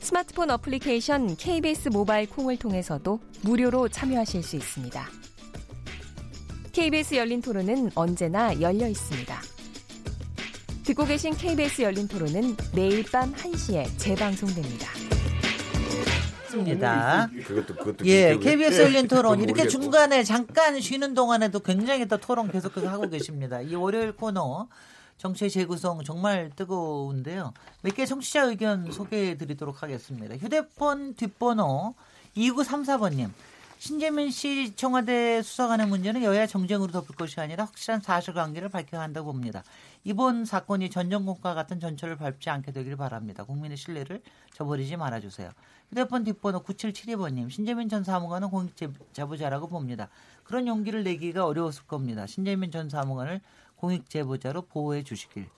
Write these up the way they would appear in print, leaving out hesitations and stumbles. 스마트폰 어플리케이션 KBS 모바일 콩을 통해서도 무료로 참여하실 수 있습니다. KBS 열린 토론은 언제나 열려 있습니다. 듣고 계신 KBS 열린 토론은 매일 밤 1시에 재방송됩니다. 그것도 예, KBS 열린 토론 이렇게 중간에 잠깐 쉬는 동안에도 굉장히 또 토론 계속해서 하고 계십니다. 이 월요일 코너 정치 재구성 정말 뜨거운데요. 몇 개 청취자 의견 소개해드리도록 하겠습니다. 휴대폰 뒷번호 2934번님. 신재민 씨 청와대 수사관의 문제는 여야 정쟁으로 덮을 것이 아니라 확실한 사실관계를 밝혀야 한다고 봅니다. 이번 사건이 전 정권과 같은 전철을 밟지 않게 되길 바랍니다. 국민의 신뢰를 저버리지 말아주세요. 휴대폰 뒷번호 9772번님. 신재민 전 사무관은 공익제보자라고 봅니다. 그런 용기를 내기가 어려웠을 겁니다. 신재민 전 사무관을 공익제보자로 보호해 주시길.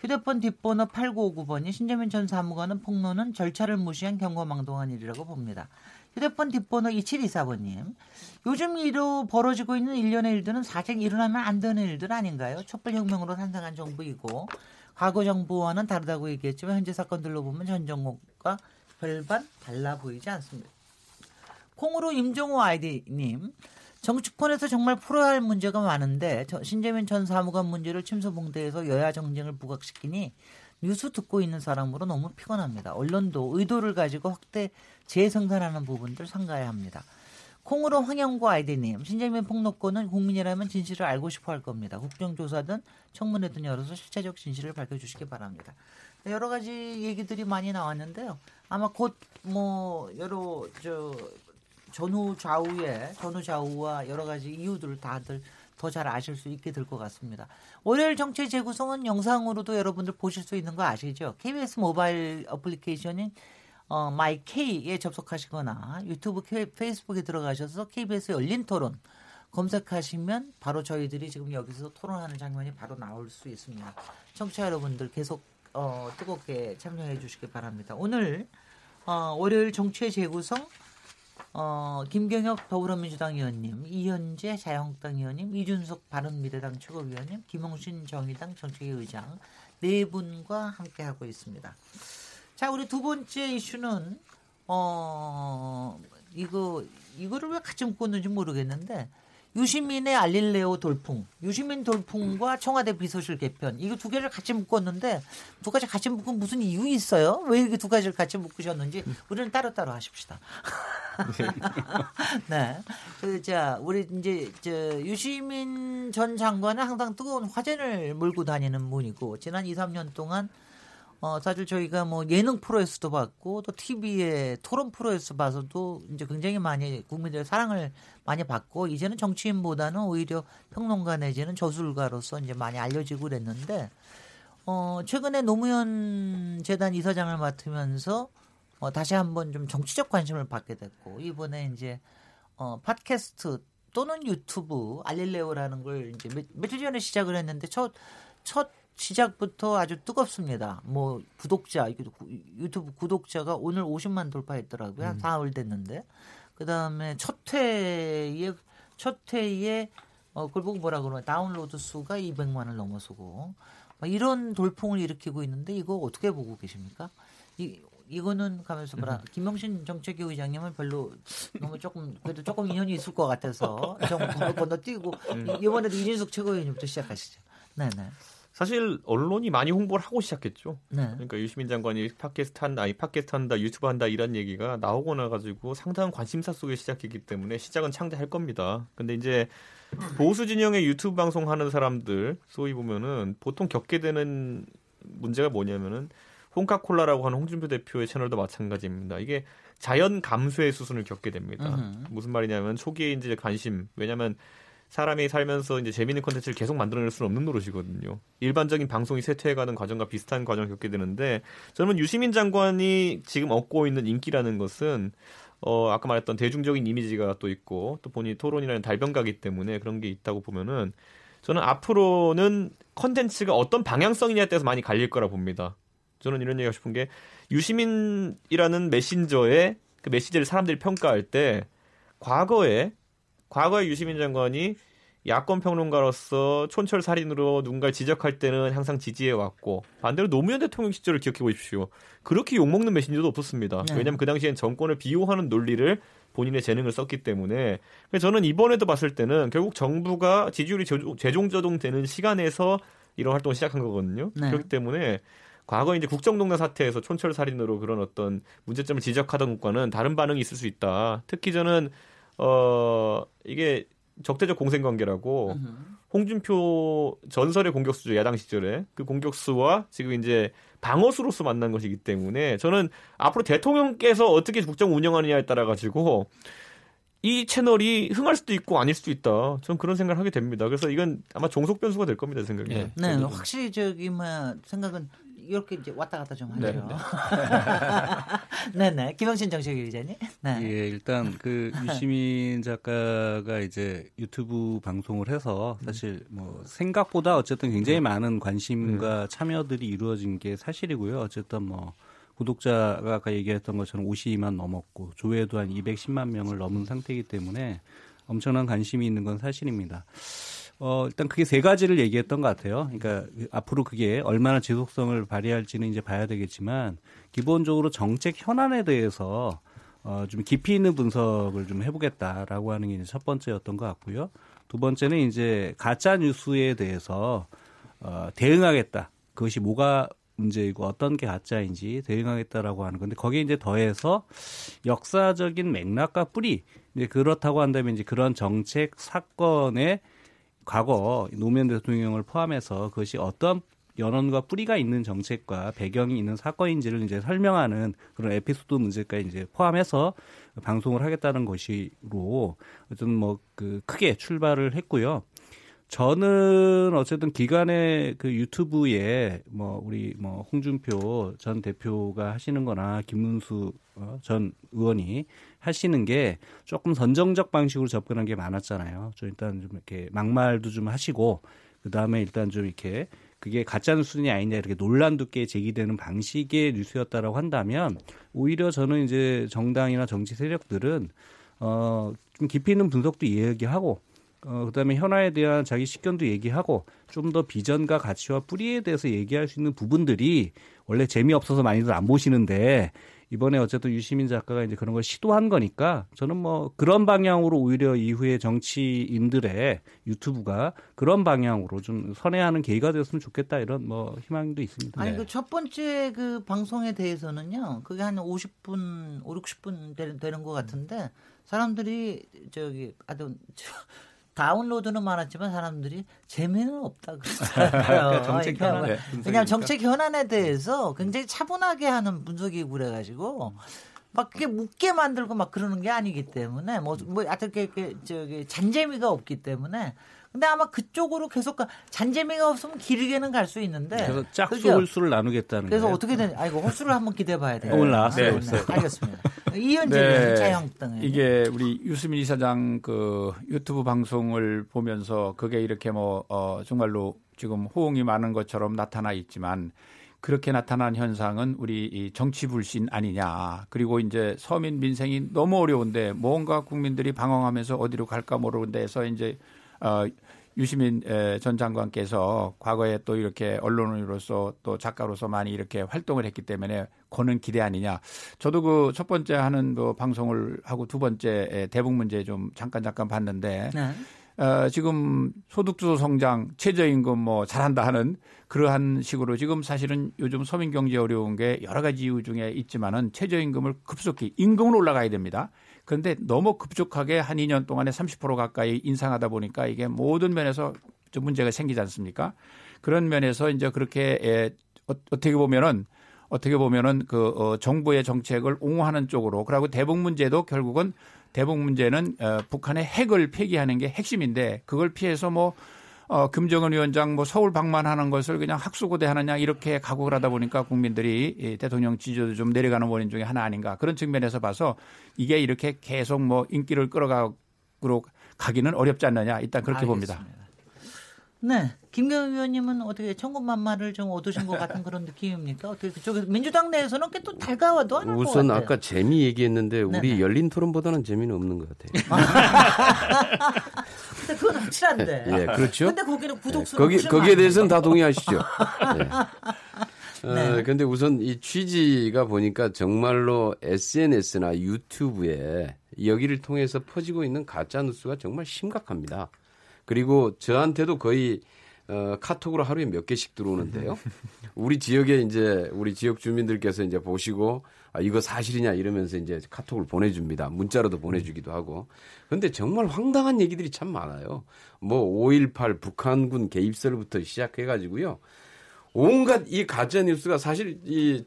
휴대폰 뒷번호 8959번이 신재민 전 사무관은 폭로는 절차를 무시한 경거망동한 일이라고 봅니다. 휴대폰 뒷번호 2724번님. 요즘 이로 벌어지고 있는 일련의 일들은 사실 일어나면 안 되는 일들 아닌가요? 촛불혁명으로 탄생한 정부이고 과거 정부와는 다르다고 얘기했지만 현재 사건들로 보면 전 정권과 별반 달라 보이지 않습니다. 콩으로 임종호 아이디님. 정치권에서 정말 풀어야 할 문제가 많은데 신재민 전 사무관 문제를 침소봉대에서 여야 정쟁을 부각시키니 뉴스 듣고 있는 사람으로 너무 피곤합니다. 언론도 의도를 가지고 확대 재생산하는 부분들 삼가야 합니다. 콩으로 황영구 아이디님. 신재민 폭로권은 국민이라면 진실을 알고 싶어 할 겁니다. 국정조사든 청문회든 열어서 실체적 진실을 밝혀주시기 바랍니다. 여러 가지 얘기들이 많이 나왔는데요. 아마 곧 뭐 여러 전후 좌우와 여러 가지 이유들을 다들 더 잘 아실 수 있게 될 것 같습니다. 월요일 정치 재구성은 영상으로도 여러분들 보실 수 있는 거 아시죠? KBS 모바일 어플리케이션인 마이K에 접속하시거나 유튜브, 페이스북에 들어가셔서 KBS 열린 토론 검색하시면 바로 저희들이 지금 여기서 토론하는 장면이 바로 나올 수 있습니다. 청취자 여러분들 계속 뜨겁게 참여해 주시기 바랍니다. 오늘 월요일 정치 재구성 김경협 더불어민주당 의원님, 이현재 자유한국당 의원님, 이준석 바른미래당 최고위원님, 김홍신 정의당 정책위 의장 네 분과 함께하고 있습니다. 자, 우리 두 번째 이슈는 이거를 왜 같이 묶었는지 모르겠는데 유시민의 알릴레오 돌풍, 유시민 돌풍과 청와대 비서실 개편 이거 두 개를 같이 묶었는데 두 가지 같이 묶은 무슨 이유 있어요? 왜 이렇게 두 가지를 같이 묶으셨는지 우리는 따로따로 하십시다. 네, 자 우리 이제 유시민 전 장관은 항상 뜨거운 화제를 몰고 다니는 분이고 지난 2, 3년 동안 사실 저희가 뭐 예능 프로에서도 봤고 또 TV에 토론 프로에서 봐서도 이제 굉장히 많이 국민들의 사랑을 많이 받고 이제는 정치인보다는 오히려 평론가 내지는 저술가로서 이제 많이 알려지고 그랬는데 최근에 노무현 재단 이사장을 맡으면서 다시 한번 좀 정치적 관심을 받게 됐고 이번에 이제 팟캐스트 또는 유튜브 알릴레오라는 걸 이제 며칠 전에 시작을 했는데 첫 시작부터 아주 뜨겁습니다. 뭐 구독자 유튜브 구독자가 오늘 50만 돌파했더라고요. 한 4월 됐는데 그다음에 첫 회에 그걸 보고 뭐라 그러나 다운로드 수가 200만을 넘어서고 이런 돌풍을 일으키고 있는데 이거 어떻게 보고 계십니까? 이거는 가면서 뭐라 김영신 정책위 의장님은 별로 너무 조금 그래도 조금 인연이 있을 것 같아서 좀 건너뛰고 이번에도 이준석 최고위원님부터 시작하시죠. 네네. 사실 언론이 많이 홍보를 하고 시작했죠. 네. 그러니까 유시민 장관이 팟캐스트 한다, 유튜브 한다 이런 얘기가 나오고 나가지고 상당한 관심사 속에 시작했기 때문에 시작은 창대할 겁니다. 근데 이제 보수 진영의 유튜브 방송하는 사람들 소위 보면은 보통 겪게 되는 문제가 뭐냐면은 홍카콜라라고 하는 홍준표 대표의 채널도 마찬가지입니다. 이게 자연 감소의 수순을 겪게 됩니다. 무슨 말이냐면 초기에 이제 관심 왜냐하면 사람이 살면서 이제 재미있는 콘텐츠를 계속 만들어낼 수는 없는 노릇이거든요. 일반적인 방송이 쇠퇴해가는 과정과 비슷한 과정을 겪게 되는데 저는 유시민 장관이 지금 얻고 있는 인기라는 것은 아까 말했던 대중적인 이미지가 또 있고 또 본인이 토론이라는 달변가기 때문에 그런 게 있다고 보면은 저는 앞으로는 컨텐츠가 어떤 방향성이냐에 따라서 많이 갈릴 거라 봅니다. 저는 이런 얘기하고 싶은 게 유시민이라는 메신저의 그 메시지를 사람들이 평가할 때 과거에 유시민 장관이 야권 평론가로서 촌철살인으로 누군가를 지적할 때는 항상 지지해왔고 반대로 노무현 대통령 시절을 기억해 보십시오. 그렇게 욕먹는 메신저도 없었습니다. 네. 왜냐하면 그 당시엔 정권을 비호하는 논리를 본인의 재능을 썼기 때문에 그래서 저는 이번에도 봤을 때는 결국 정부가 지지율이 재종저동되는 시간에서 이런 활동을 시작한 거거든요. 네. 그렇기 때문에 과거 이제 국정농단 사태에서 촌철살인으로 그런 어떤 문제점을 지적하던 것과는 다른 반응이 있을 수 있다. 특히 저는 이게 적대적 공생관계라고 홍준표 전설의 공격수죠. 야당 시절에 그 공격수와 지금 이제 방어수로서 만난 것이기 때문에 저는 앞으로 대통령께서 어떻게 국정 운영하느냐에 따라 가지고 이 채널이 흥할 수도 있고 아닐 수도 있다. 저는 그런 생각을 하게 됩니다. 그래서 이건 아마 종속 변수가 될 겁니다. 생각이. 네, 네 확실히 저기 생각은 이렇게 이제 왔다 갔다 좀 하죠. 네네. 김홍신 정책위 기자님. 네. 예, 일단 그 유시민 작가가 이제 유튜브 방송을 해서 사실 뭐 생각보다 어쨌든 굉장히 많은 관심과 참여들이 이루어진 게 사실이고요. 어쨌든 뭐 구독자가 아까 얘기했던 것처럼 52만 넘었고 조회도 한 210만 명을 넘은 상태이기 때문에 엄청난 관심이 있는 건 사실입니다. 일단 그게 세 가지를 얘기했던 것 같아요. 그러니까 앞으로 그게 얼마나 지속성을 발휘할지는 이제 봐야 되겠지만 기본적으로 정책 현안에 대해서 좀 깊이 있는 분석을 좀 해보겠다라고 하는 게 이제 첫 번째였던 것 같고요. 두 번째는 이제 가짜 뉴스에 대해서 대응하겠다. 그것이 뭐가 문제이고 어떤 게 가짜인지 대응하겠다라고 하는 건데 거기에 이제 더해서 역사적인 맥락과 뿌리 이제 그렇다고 한다면 이제 그런 정책 사건의 과거 노무현 대통령을 포함해서 그것이 어떤 연원과 뿌리가 있는 정책과 배경이 있는 사건인지를 이제 설명하는 그런 에피소드 문제까지 이제 포함해서 방송을 하겠다는 것이로 어쨌든 뭐 그 크게 출발을 했고요. 저는 어쨌든 기간에 그 유튜브에 뭐 우리 뭐 홍준표 전 대표가 하시는 거나 김문수 전 의원이 하시는 게 조금 선정적 방식으로 접근한 게 많았잖아요. 좀 일단 좀 이렇게 막말도 좀 하시고 그다음에 일단 좀 이렇게 그게 가짜 뉴스냐 아니냐 이렇게 논란 두께 제기되는 방식의 뉴스였다라고 한다면 오히려 저는 이제 정당이나 정치 세력들은 좀 깊이 있는 분석도 이야기하고 그다음에 현안에 대한 자기 식견도 얘기하고 좀 더 비전과 가치와 뿌리에 대해서 얘기할 수 있는 부분들이 원래 재미없어서 많이들 안 보시는데 이번에 어쨌든 유시민 작가가 이제 그런 걸 시도한 거니까 저는 뭐 그런 방향으로 오히려 이후에 정치인들의 유튜브가 그런 방향으로 좀 선회하는 계기가 되었으면 좋겠다 이런 뭐 희망도 있습니다. 아니 그 첫 번째 그 방송에 대해서는요. 그게 한 50분, 60분 되는 것 같은데 사람들이 저기 아주 다운로드는 많았지만 사람들이 재미는 없다 그러더라고요. 정책 현안. 왜냐하면 정책 현안에 대해서 굉장히 차분하게 하는 분석이고 그래가지고 막 그게 묻게 만들고 막 그러는 게 아니기 때문에 뭐 어떻게 저기 잔재미가 없기 때문에. 근데 아마 그쪽으로 계속 잔재미가 없으면 길게는 갈 수 있는데 그래서 짝수 홀수를 나누겠다는 그래서 거예요. 어떻게 되는지 아이고 홀수를 한번 기대해봐야 돼요. 오늘 나왔어요. 네, 알겠습니다. 이현재 차영 등 이게 우리 유시민 이사장 그 유튜브 방송을 보면서 그게 이렇게 뭐 정말로 지금 호응이 많은 것처럼 나타나 있지만 그렇게 나타난 현상은 우리 이 정치 불신 아니냐. 그리고 이제 서민 민생이 너무 어려운데 뭔가 국민들이 방황하면서 어디로 갈까 모르는데 해서 이제 유시민 전 장관께서 과거에 또 이렇게 언론인으로서 또 작가로서 많이 이렇게 활동을 했기 때문에 거는 기대 아니냐. 저도 그 첫 번째 하는 그 방송을 하고 두 번째 대북 문제 좀 잠깐 봤는데 네. 지금 소득주도 성장, 최저임금 뭐 잘한다 하는 그러한 식으로 지금 사실은 요즘 서민 경제 어려운 게 여러 가지 이유 중에 있지만은 최저임금을 급속히 임금은 올라가야 됩니다. 그런데 너무 급격하게 한 2년 동안에 30% 가까이 인상하다 보니까 이게 모든 면에서 좀 문제가 생기지 않습니까? 그런 면에서 이제 그렇게 어떻게 보면은 그 정부의 정책을 옹호하는 쪽으로 그리고 대북 문제도 결국은 대북 문제는 북한의 핵을 폐기하는 게 핵심인데 그걸 피해서 뭐 금정은 위원장 뭐 서울 방문하는 것을 그냥 학수고대 하느냐 이렇게 각오를 하다 보니까 국민들이 대통령 지지도 좀 내려가는 원인 중에 하나 아닌가, 그런 측면에서 봐서 이게 이렇게 계속 뭐 인기를 끌어가고 가기는 어렵지 않느냐, 일단 그렇게 알겠습니다. 봅니다. 네, 김경협 의원님은 어떻게 천군만마를 좀 얻으신 것 같은 그런 느낌입니까? 어떻게 그쪽에서 민주당 내에서는 꽤 또 달가워도 안 할 것 같아요. 우선 아까 재미 얘기했는데 우리 네네. 열린 토론보다는 재미는 없는 것 같아요. 근데 그건 확실한데. 예, 그렇죠. 근데 거기는 구독수. 거기에 대해서는 다 동의하시죠. 네. 근데 우선 이 취지가 보니까 정말로 SNS나 유튜브에 여기를 통해서 퍼지고 있는 가짜 뉴스가 정말 심각합니다. 그리고 저한테도 거의 카톡으로 하루에 몇 개씩 들어오는데요. 우리 지역에 이제 우리 지역 주민들께서 이제 보시고 아, 이거 사실이냐 이러면서 이제 카톡을 보내줍니다. 문자로도 보내주기도 하고. 그런데 정말 황당한 얘기들이 참 많아요. 뭐 5.18 북한군 개입설부터 시작해가지고요. 온갖 이 가짜 뉴스가 사실 이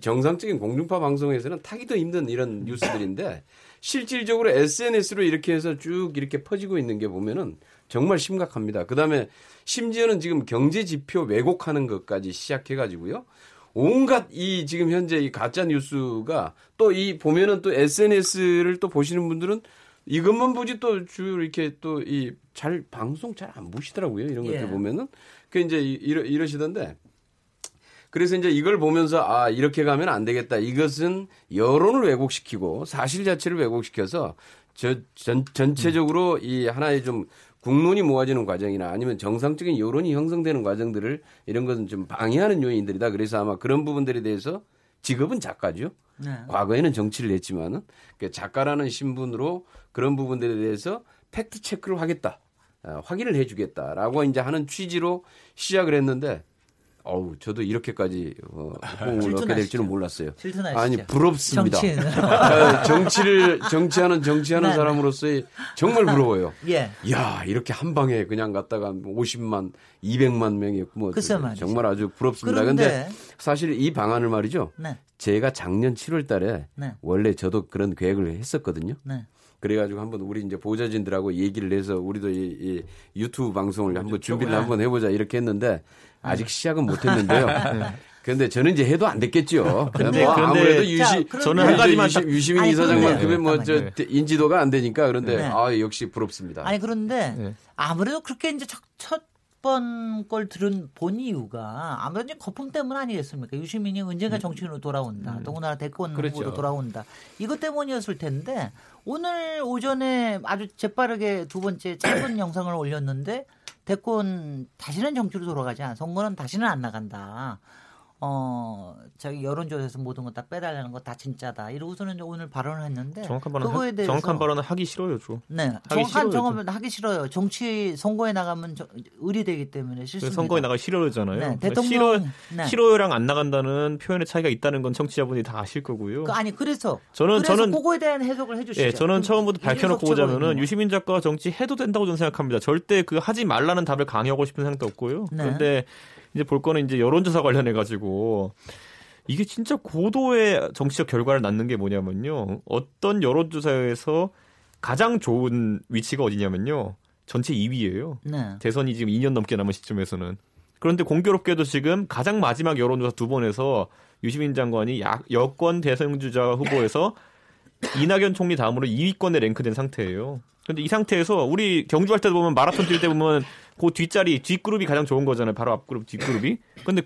정상적인 공중파 방송에서는 타기도 힘든 이런 뉴스들인데 실질적으로 SNS로 이렇게 해서 쭉 이렇게 퍼지고 있는 게 보면은 정말 심각합니다. 그다음에 심지어는 지금 경제 지표 왜곡하는 것까지 시작해가지고요. 온갖 이 지금 현재 이 가짜 뉴스가 또 이 보면은 또 SNS를 또 보시는 분들은 이것만 보지 또 주로 이렇게 또 이 잘 방송 잘 안 보시더라고요. 이런 것들 보면은 그 이제 이러시던데. 그래서 이제 이걸 보면서 아, 이렇게 가면 안 되겠다. 이것은 여론을 왜곡시키고 사실 자체를 왜곡시켜서 전체적으로 이 하나의 좀 국론이 모아지는 과정이나 아니면 정상적인 여론이 형성되는 과정들을 이런 것은 좀 방해하는 요인들이다. 그래서 아마 그런 부분들에 대해서 직업은 작가죠. 네. 과거에는 정치를 했지만은 작가라는 신분으로 그런 부분들에 대해서 팩트 체크를 하겠다, 확인을 해주겠다라고 이제 하는 취지로 시작을 했는데. 어우, 저도 이렇게까지 호응을 얻게 될 줄은 몰랐어요. 질투나시죠? 아니, 부럽습니다. 정치하는 사람으로서의 정말 부러워요. 예. 야, 이렇게 한 방에 그냥 갔다가 50만, 200만 명이 뭐 정말 아주 부럽습니다. 그런데 사실 이 방안을 말이죠. 네. 제가 작년 7월 달에 원래 저도 그런 계획을 했었거든요. 네. 그래가지고 한번 우리 이제 보좌진들하고 얘기를 해서 우리도 이 유튜브 방송을 한번 준비를 한번 해보자 이렇게 했는데 아직 시작은 못했는데요. 그런데 저는 이제 해도 안 됐겠죠. 근데 아무래도 유시민 이사장만큼의 뭐 저 인지도가 안 되니까 그런데 네. 아, 역시 부럽습니다. 아니 그런데 아무래도 그렇게 이제 첫 번 걸 본 이유가 아무래도 거품 때문 아니겠습니까? 유시민이 언젠가 정치인으로 돌아온다. 더군다나 대권 후보로 그렇죠. 돌아온다. 이것 때문이었을 텐데 오늘 오전에 아주 재빠르게 두 번째 짧은 영상을 올렸는데 대권 다시는 정치로 돌아가지 않아. 선거는 다시는 안 나간다. 저기 여론조사에서 모든 거 다 빼달라는 거 다 진짜다. 이러고서는 오늘 발언을 했는데 정확한 발언은 하기 싫어요, 좀. 네, 정확한 정언은 하기 싫어요. 정치 선거에 나가면 의리되기 때문에 싫습니다. 선거에 나가 싫어요잖아요. 네, 대통령 싫어요랑 안 나간다는 표현의 차이가 있다는 건 청취자분이 다 아실 거고요. 그래서 저는 그거에 대한 해석을 해주시죠. 예, 저는 처음부터 밝혀놓고 보자면은 유시민 작가가 정치 해도 된다고 저는 생각합니다. 절대 그 하지 말라는 답을 강요하고 싶은 생각도 없고요. 네. 그런데 이제 볼 거는 이제 여론조사 관련해가지고 이게 진짜 고도의 정치적 결과를 낳는 게 뭐냐면요. 어떤 여론조사에서 가장 좋은 위치가 어디냐면요. 전체 2위예요. 네. 대선이 지금 2년 넘게 남은 시점에서는. 그런데 공교롭게도 지금 가장 마지막 여론조사 두 번에서 유시민 장관이 여권 대선주자 후보에서 이낙연 총리 다음으로 2위권에 랭크된 상태예요. 근데 이 상태에서 우리 경주할 때 보면 마라톤 뛸 때 보면 그 뒷자리 뒷그룹이 가장 좋은 거잖아요. 바로 앞그룹 뒷그룹이. 근데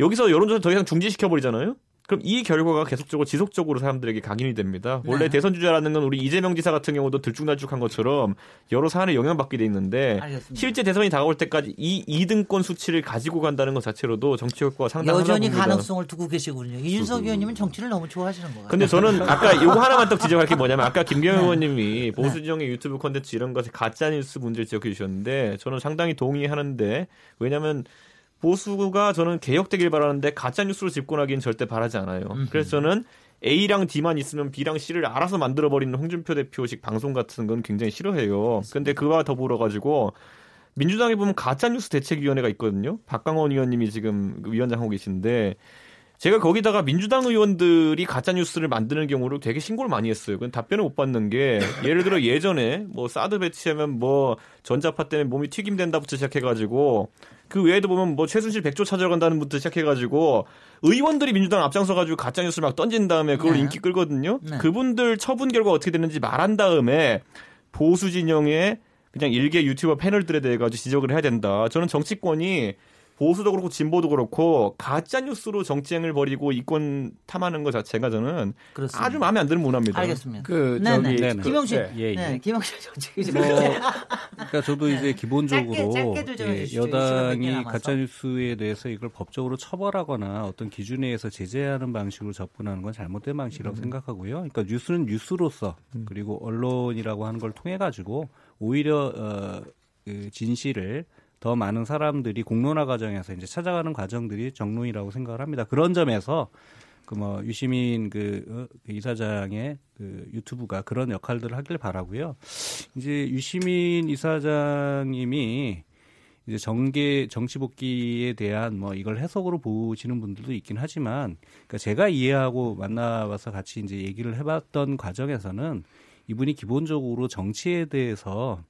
여기서 여론조사 더 이상 중지시켜 버리잖아요. 그럼 이 결과가 계속적으로 지속적으로 사람들에게 각인이 됩니다. 원래 대선 주자라는 건 우리 이재명 지사 같은 경우도 들쭉날쭉한 것처럼 여러 사안에 영향받게 돼 있는데 알겠습니다. 실제 대선이 다가올 때까지 이 2등권 수치를 가지고 간다는 것 자체로도 정치 효과가 상당합니다. 여전히 가능성을 두고 계시군요. 이준석 의원님은 정치를 너무 좋아하시는 것 같아요. 근데 저는 아까 이거 하나만 딱 지적할 게 뭐냐면 아까 김경협 의원님이 보수진영의 유튜브 콘텐츠 이런 것에 가짜뉴스 문제를 지적해 주셨는데 저는 상당히 동의하는데 왜냐하면 보수가 저는 개혁되길 바라는데 가짜뉴스로 집권하기는 절대 바라지 않아요. 그래서 저는 A랑 D만 있으면 B랑 C를 알아서 만들어버리는 홍준표 대표식 방송 같은 건 굉장히 싫어해요. 그런데 그와 더불어 가지고 민주당에 보면 가짜뉴스 대책위원회가 있거든요. 박강원 위원님이 지금 위원장 하고 계신데 제가 거기다가 민주당 의원들이 가짜뉴스를 만드는 경우를 되게 신고를 많이 했어요. 그건 답변을 못 받는 게 예를 들어 예전에 뭐 사드 배치하면 뭐 전자파 때문에 몸이 튀김된다부터 시작해가지고 그 외에도 보면 뭐 최순실 100조 찾아간다는 분부터 시작해가지고 의원들이 민주당 앞장서가지고 가짜뉴스를 막 던진 다음에 그걸 네. 인기 끌거든요. 네. 그분들 처분 결과 어떻게 됐는지 말한 다음에 보수 진영의 그냥 일개 유튜버 패널들에 대해 가지고 지적을 해야 된다. 저는 정치권이 보수도 그렇고 진보도 그렇고 가짜뉴스로 정쟁을 벌이고 이권 탐하는 것 자체가 저는 그렇습니다. 아주 마음에 안 드는 문화입니다. 알겠습니다. 김홍신. 김홍신 정치인. 그러니까 저도 이제 기본적으로 여당이 가짜뉴스에 대해서 이걸 법적으로 처벌하거나 어떤 기준에서 제재하는 방식으로 접근하는 건 잘못된 방식이라고 생각하고요. 그러니까 뉴스는 뉴스로서 그리고 언론이라고 하는 걸 통해 가지고 오히려 그 진실을 더 많은 사람들이 공론화 과정에서 이제 찾아가는 과정들이 정론이라고 생각을 합니다. 그런 점에서 그 뭐 유시민 그 이사장의 그 유튜브가 그런 역할들을 하길 바라고요. 이제 유시민 이사장님이 이제 정치 복귀에 대한 뭐 이걸 해석으로 보시는 분들도 있긴 하지만, 그러니까 제가 이해하고 만나와서 같이 이제 얘기를 해봤던 과정에서는 이분이 기본적으로 정치에 대해서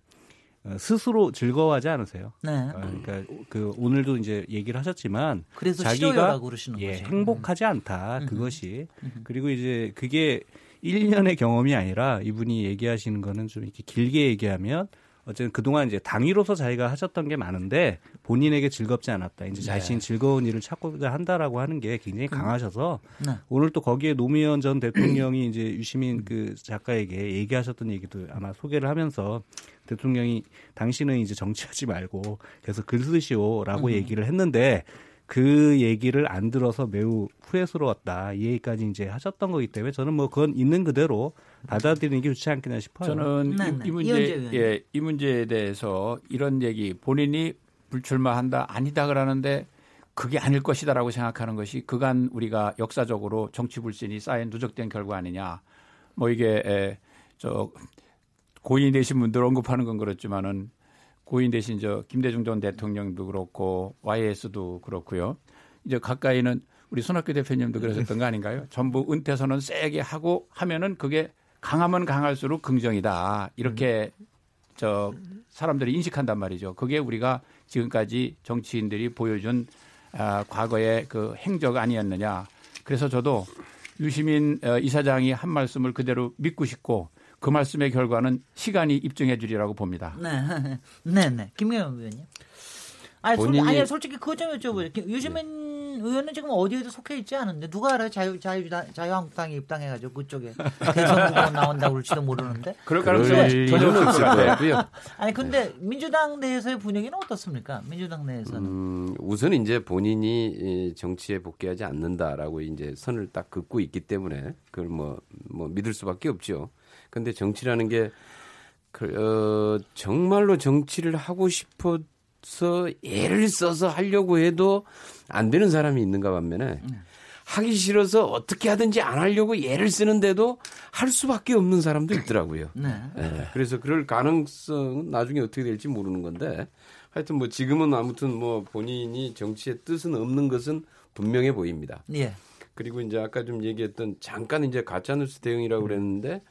스스로 즐거워하지 않으세요. 네. 그러니까 그 오늘도 이제 얘기를 하셨지만 그래서 자기가 그러시는 거죠. 행복하지 않다 그것이. 그리고 이제 그게 1년의 경험이 아니라 이분이 얘기하시는 거는 좀 이렇게 길게 얘기하면 어쨌든 그동안 이제 당위로서 자기가 하셨던 게 많은데 본인에게 즐겁지 않았다. 이제 자신 즐거운 일을 찾고자 한다라고 하는 게 굉장히 강하셔서 오늘 또 거기에 노무현 전 대통령이 이제 유시민 그 작가에게 얘기하셨던 얘기도 아마 소개를 하면서 대통령이 당신은 이제 정치하지 말고 계속 글 쓰시오라고 얘기를 했는데 그 얘기를 안 들어서 매우 후회스러웠다. 이 얘기까지 이제 하셨던 거기 때문에 저는 뭐 그건 있는 그대로 받아들이는 게 좋지 않겠나 싶어요. 저는 이 문제에 대해서 이런 얘기 본인이 불출마한다 아니다 그러는데 그게 아닐 것이다라고 생각하는 것이 그간 우리가 역사적으로 정치 불신이 쌓인 누적된 결과 아니냐. 뭐 이게 저 고인 되신 분들 언급하는 건 그렇지만은 고인 대신 저 김대중 전 대통령도 그렇고 YS도 그렇고요. 이제 가까이는 우리 손학규 대표님도 그러셨던 거 아닌가요? 전부 은퇴선언 세게 하고 하면은 그게 강하면 강할수록 긍정이다. 이렇게 저 사람들이 인식한단 말이죠. 그게 우리가 지금까지 정치인들이 보여준 과거의 그 행적 아니었느냐. 그래서 저도 유시민 이사장이 한 말씀을 그대로 믿고 싶고 그 말씀의 결과는 시간이 입증해 주리라고 봅니다. 네. 김경협 의원님. 아니, 솔직히 그거 좀 여쭤보죠. 유시민 의원은 지금 어디에도 속해 있지 않은데 누가 알아요? 자유한국당에 입당해가지고 그쪽에 대선 후보 나온다고 그럴지도 모르는데. 그럴 가능성이 전혀 없을 것 같아요. 아니, 근데 민주당 내에서의 분위기는 어떻습니까? 민주당 내에서는. 우선 이제 본인이 정치에 복귀하지 않는다라고 이제 선을 딱 긋고 있기 때문에 그걸 뭐 믿을 수밖에 없죠. 근데 정치라는 게 정말로 정치를 하고 싶어서 애를 써서 하려고 해도 안 되는 사람이 있는가 반면에 하기 싫어서 어떻게 하든지 안 하려고 애를 쓰는데도 할 수밖에 없는 사람도 있더라고요. 네. 그래서 그럴 가능성은 나중에 어떻게 될지 모르는 건데 하여튼 뭐 지금은 아무튼 뭐 본인이 정치의 뜻은 없는 것은 분명해 보입니다. 예. 그리고 이제 아까 좀 얘기했던 잠깐 이제 가짜뉴스 대응이라고 그랬는데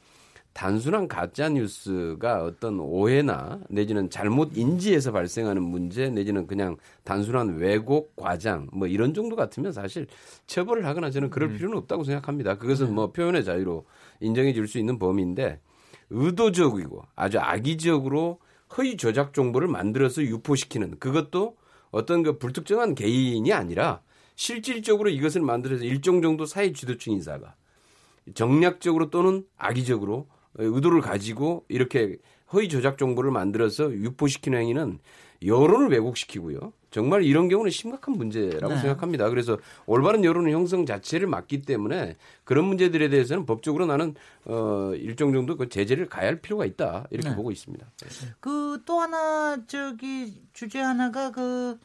단순한 가짜뉴스가 어떤 오해나 내지는 잘못 인지에서 발생하는 문제 내지는 그냥 단순한 왜곡, 과장 뭐 이런 정도 같으면 사실 처벌을 하거나 저는 그럴 필요는 없다고 생각합니다. 그것은 뭐 표현의 자유로 인정해 줄 수 있는 범위인데 의도적이고 아주 악의적으로 허위 조작 정보를 만들어서 유포시키는 그것도 어떤 그 불특정한 개인이 아니라 실질적으로 이것을 만들어서 일정 정도 사회 지도층 인사가 정략적으로 또는 악의적으로 의도를 가지고 이렇게 허위 조작 정보를 만들어서 유포시키는 행위는 여론을 왜곡시키고요. 정말 이런 경우는 심각한 문제라고 생각합니다. 그래서 올바른 여론의 형성 자체를 막기 때문에 그런 문제들에 대해서는 법적으로 나는 일정 정도 그 제재를 가야 할 필요가 있다. 이렇게 보고 있습니다. 그 또 하나 주제 하나가 그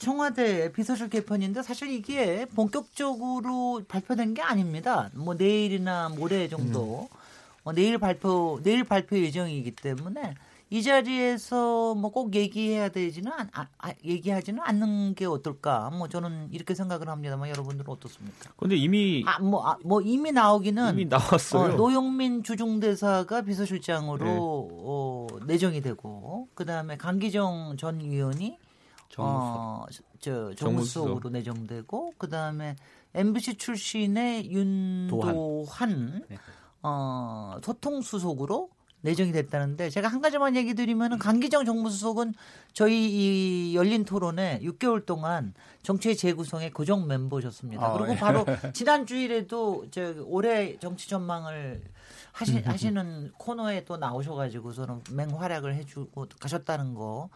청와대 비서실 개편인데 사실 이게 본격적으로 발표된 게 아닙니다. 뭐 내일이나 모레 정도 내일 발표 예정이기 때문에 이 자리에서 뭐 꼭 얘기해야 되지는 얘기하지는 않는 게 어떨까? 뭐 저는 이렇게 생각을 합니다만 여러분들은 어떻습니까? 그런데 이미 이미 나오기는 이미 나왔어요. 노영민 주중대사가 비서실장으로 네. 내정이 되고 그 다음에 강기정 전 위원이 정무수석으로 내정되고 그 다음에 MBC 출신의 윤도한 네. 소통수석으로 내정이 됐다는데 제가 한 가지만 얘기 드리면 강기정 정무수석은 저희 이 열린 토론에 6개월 동안 정치 재구성의 고정 멤버셨습니다. 그리고 예. 바로 지난 주일에도 올해 정치 전망을 하시는 코너에 또 나오셔가지고서는 맹활약을 해주고 가셨다는 거.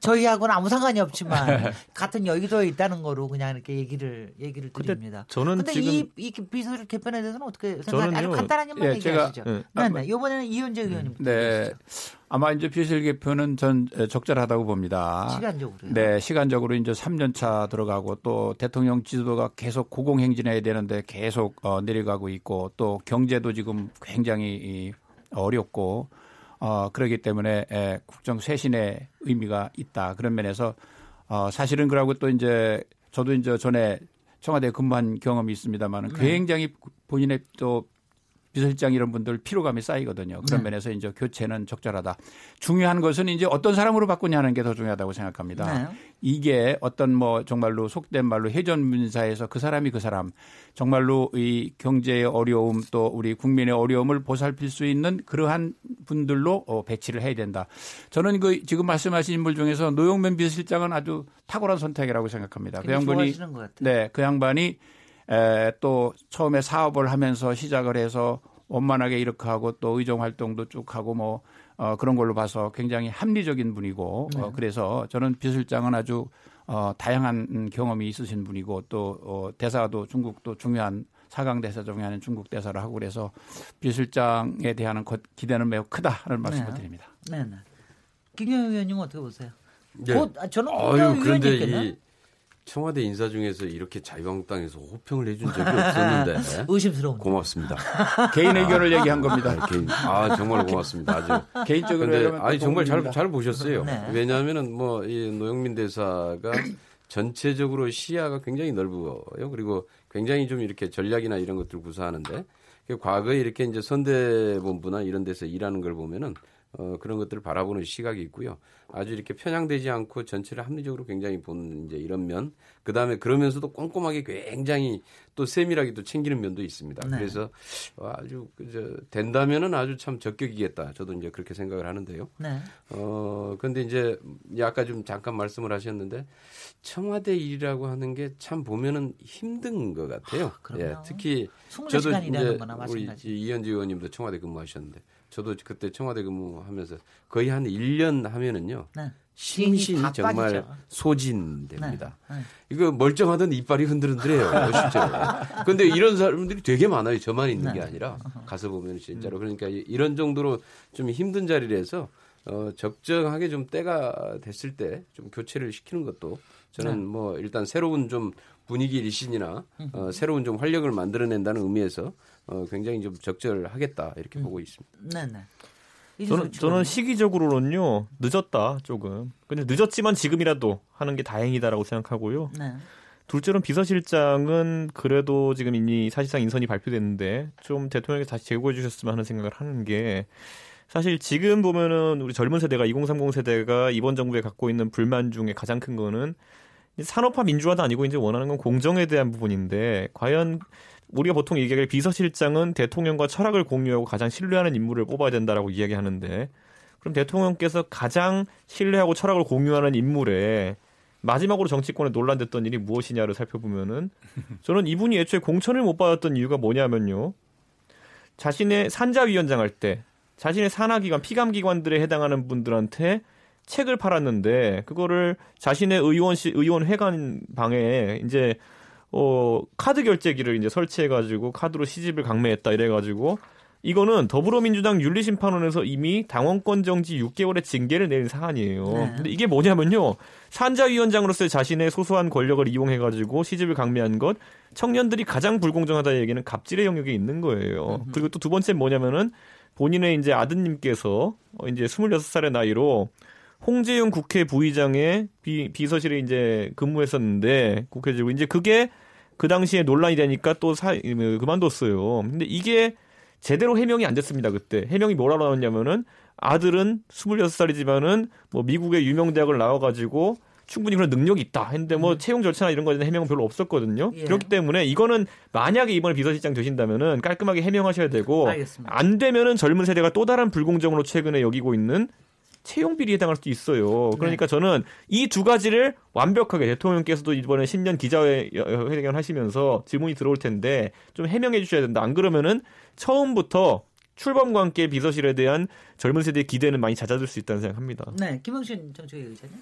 저희하고는 아무 상관이 없지만 같은 여의도에 있다는 거로 그냥 이렇게 얘기를 드립니다. 그런데 이 비서실 개편에 대해서는 어떻게 생각하세요? 아주 간단하게 만 얘기하시죠. 네. 이번에는 이현재 의원님부터. 네. 아마 이제 비서실 개편은 전 적절하다고 봅니다. 시간적으로요? 네, 시간적으로 이제 3년 차 들어가고 또 대통령 지도가 계속 고공행진해야 되는데 계속 내려가고 있고 또 경제도 지금 굉장히 어렵고 그렇기 때문에 국정 쇄신의 의미가 있다. 그런 면에서 사실은 그러고 또 이제 저도 이제 전에 청와대에 근무한 경험이 있습니다만 굉장히 본인의 또 비서실장 이런 분들 피로감이 쌓이거든요. 그런 면에서 이제 교체는 적절하다. 중요한 것은 이제 어떤 사람으로 바꾸냐는 게 더 중요하다고 생각합니다. 네. 이게 어떤 뭐 정말로 속된 말로 해전문사에서 그 사람 정말로 이 경제의 어려움 또 우리 국민의 어려움을 보살필 수 있는 그러한 분들로 배치를 해야 된다. 저는 그 지금 말씀하신 인물 중에서 노영민 비서실장은 아주 탁월한 선택이라고 생각합니다. 그 양반이 네, 그 양반이 또 처음에 사업을 하면서 시작을 해서 원만하게 이렇게 하고 또 의정 활동도 쭉 하고 뭐 그런 걸로 봐서 굉장히 합리적인 분이고 네. 그래서 저는 비서실장은 아주 다양한 경험이 있으신 분이고 또 대사도 중국도 중요한 4강 대사 중에 하는 중국 대사를 하고 그래서 비서실장에 대한 기대는 매우 크다 하는 말씀을 네. 드립니다. 네, 네. 김경협 의원님은 어떻게 보세요? 네. 저는 그런데 청와대 인사 중에서 이렇게 자유한국당에서 호평을 해준 적이 없었는데 의심스러운 고맙습니다. 개인 의견을 얘기한 겁니다. 정말 고맙습니다. 아주 개인적으로 근데, 정말 잘 보셨어요. 네. 왜냐하면은 이 노영민 대사가 전체적으로 시야가 굉장히 넓어요. 그리고 굉장히 좀 이렇게 전략이나 이런 것들을 구사하는데 과거에 이렇게 이제 선대본부나 이런 데서 일하는 걸 보면은. 그런 것들을 바라보는 시각이 있고요. 아주 이렇게 편향되지 않고 전체를 합리적으로 굉장히 보는 이제 이런 면. 그 다음에 그러면서도 꼼꼼하게 굉장히 또 세밀하게 또 챙기는 면도 있습니다. 네. 그래서 아주 된다면은 아주 참 적격이겠다. 저도 이제 그렇게 생각을 하는데요. 네. 근데 이제 아까 좀 잠깐 말씀을 하셨는데 청와대 일이라고 하는 게 참 보면은 힘든 것 같아요. 예, 특히 저도 이제 우리 이현재 의원님도 청와대 근무하셨는데. 저도 그때 청와대 근무하면서 거의 한 1년 하면은요. 네. 심신이 정말 빠지죠. 소진됩니다. 네. 네. 이거 멀쩡하던 이빨이 흔들흔들해요. 실제로. 그런데 이런 사람들이 되게 많아요. 저만 있는 네. 게 아니라 가서 보면 진짜로. 그러니까 이런 정도로 좀 힘든 자리라서 적정하게 좀 때가 됐을 때 좀 교체를 시키는 것도 저는 네. 일단 새로운 좀 분위기 일신이나 새로운 좀 활력을 만들어낸다는 의미에서 굉장히 좀 적절하겠다 이렇게 보고 있습니다. 네네. 저는 시기적으로는요 늦었다 조금. 근데 늦었지만 지금이라도 하는 게 다행이다라고 생각하고요. 네. 둘째로는 비서실장은 그래도 지금 이미 사실상 인선이 발표됐는데 좀 대통령께서 다시 제고해 주셨으면 하는 생각을 하는 게. 사실 지금 보면은 우리 젊은 세대가 2030 세대가 이번 정부에 갖고 있는 불만 중에 가장 큰 거는 산업화 민주화도 아니고 이제 원하는 건 공정에 대한 부분인데 과연 우리가 보통 얘기할 비서실장은 대통령과 철학을 공유하고 가장 신뢰하는 인물을 뽑아야 된다라고 이야기하는데 그럼 대통령께서 가장 신뢰하고 철학을 공유하는 인물에 마지막으로 정치권에 논란됐던 일이 무엇이냐를 살펴보면은 저는 이분이 애초에 공천을 못 받았던 이유가 뭐냐면요 자신의 산자위원장 할 때 자신의 산하기관, 피감기관들에 해당하는 분들한테 책을 팔았는데 그거를 자신의 의원회관 방에 이제 카드 결제기를 이제 설치해가지고 카드로 시집을 강매했다 이래가지고 이거는 더불어민주당 윤리심판원에서 이미 당원권 정지 6개월의 징계를 내린 사안이에요. 네. 근데 이게 뭐냐면요. 산자위원장으로서의 자신의 소소한 권력을 이용해가지고 시집을 강매한 것 청년들이 가장 불공정하다는 얘기는 갑질의 영역에 있는 거예요. 그리고 또 두 번째 뭐냐면은 본인의 이제 아드님께서 이제 26살의 나이로 홍재윤 국회 부의장의 비서실에 이제 근무했었는데 국회지고 이제 그게 그 당시에 논란이 되니까 또 그만뒀어요. 근데 이게 제대로 해명이 안 됐습니다. 그때 해명이 뭐라고 나왔냐면은 아들은 26살이지만은 뭐 미국의 유명 대학을 나와가지고 충분히 그런 능력이 있다. 근데 뭐 채용 절차나 이런 거에 대한 해명은 별로 없었거든요. 예. 그렇기 때문에 이거는 만약에 이번에 비서실장 되신다면은 깔끔하게 해명하셔야 되고 알겠습니다. 안 되면은 젊은 세대가 또 다른 불공정으로 최근에 여기고 있는 채용 비리에 해당할 수도 있어요. 그러니까 네. 저는 이 두 가지를 완벽하게 대통령께서도 이번에 신년 기자회견 하시면서 질문이 들어올 텐데 좀 해명해 주셔야 된다. 안 그러면은 처음부터 출범과 함께 비서실에 대한 젊은 세대의 기대는 많이 잦아들 수 있다는 생각합니다. 네, 김홍신 정책위 의장님.